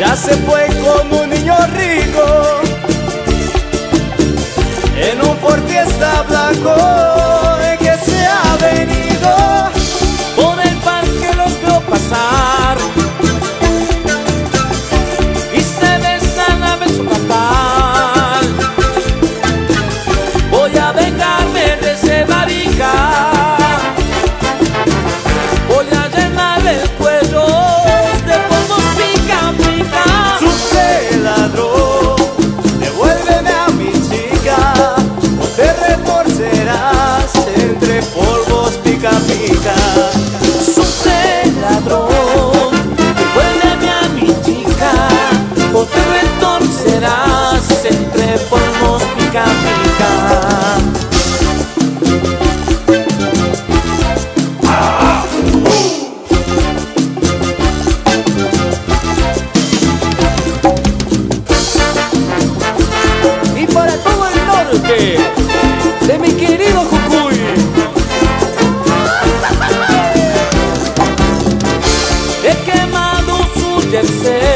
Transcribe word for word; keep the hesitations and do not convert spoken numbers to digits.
ya se fue como un niño rico en un Ford Fiesta blanco que se ha venido. Por el parque los veo pasar y se besan a beso fatal. Voy a vengarme de ese marica, entre polvos pica pica. Sufre ladrón, devuélveme a mi chica, o te retorcerás entre polvos pica pica. Ah, uh. Y para todo el norte de mi querido Jujuy, he quemado su jersey.